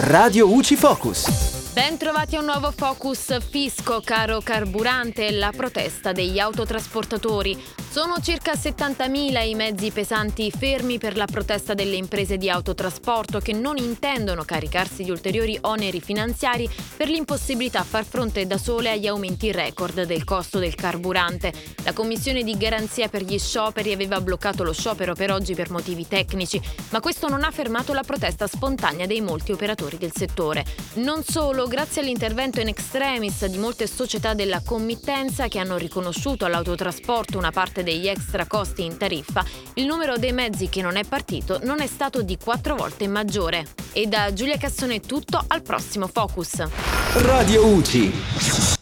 Radio UCI Focus. Ben trovati a un nuovo Focus Fisco, caro carburante e la protesta degli autotrasportatori. Sono circa 70.000 i mezzi pesanti fermi per la protesta delle imprese di autotrasporto che non intendono caricarsi di ulteriori oneri finanziari per l'impossibilità a far fronte da sole agli aumenti record del costo del carburante. La Commissione di Garanzia per gli Scioperi aveva bloccato lo sciopero per oggi per motivi tecnici, ma questo non ha fermato la protesta spontanea dei molti operatori del settore. Non solo, grazie all'intervento in extremis di molte società della committenza che hanno riconosciuto all'autotrasporto una parte degli extra costi in tariffa, il numero dei mezzi che non è partito non è stato di 4 volte maggiore. E da Giulia Cassone è tutto, al prossimo Focus. Radio UCI.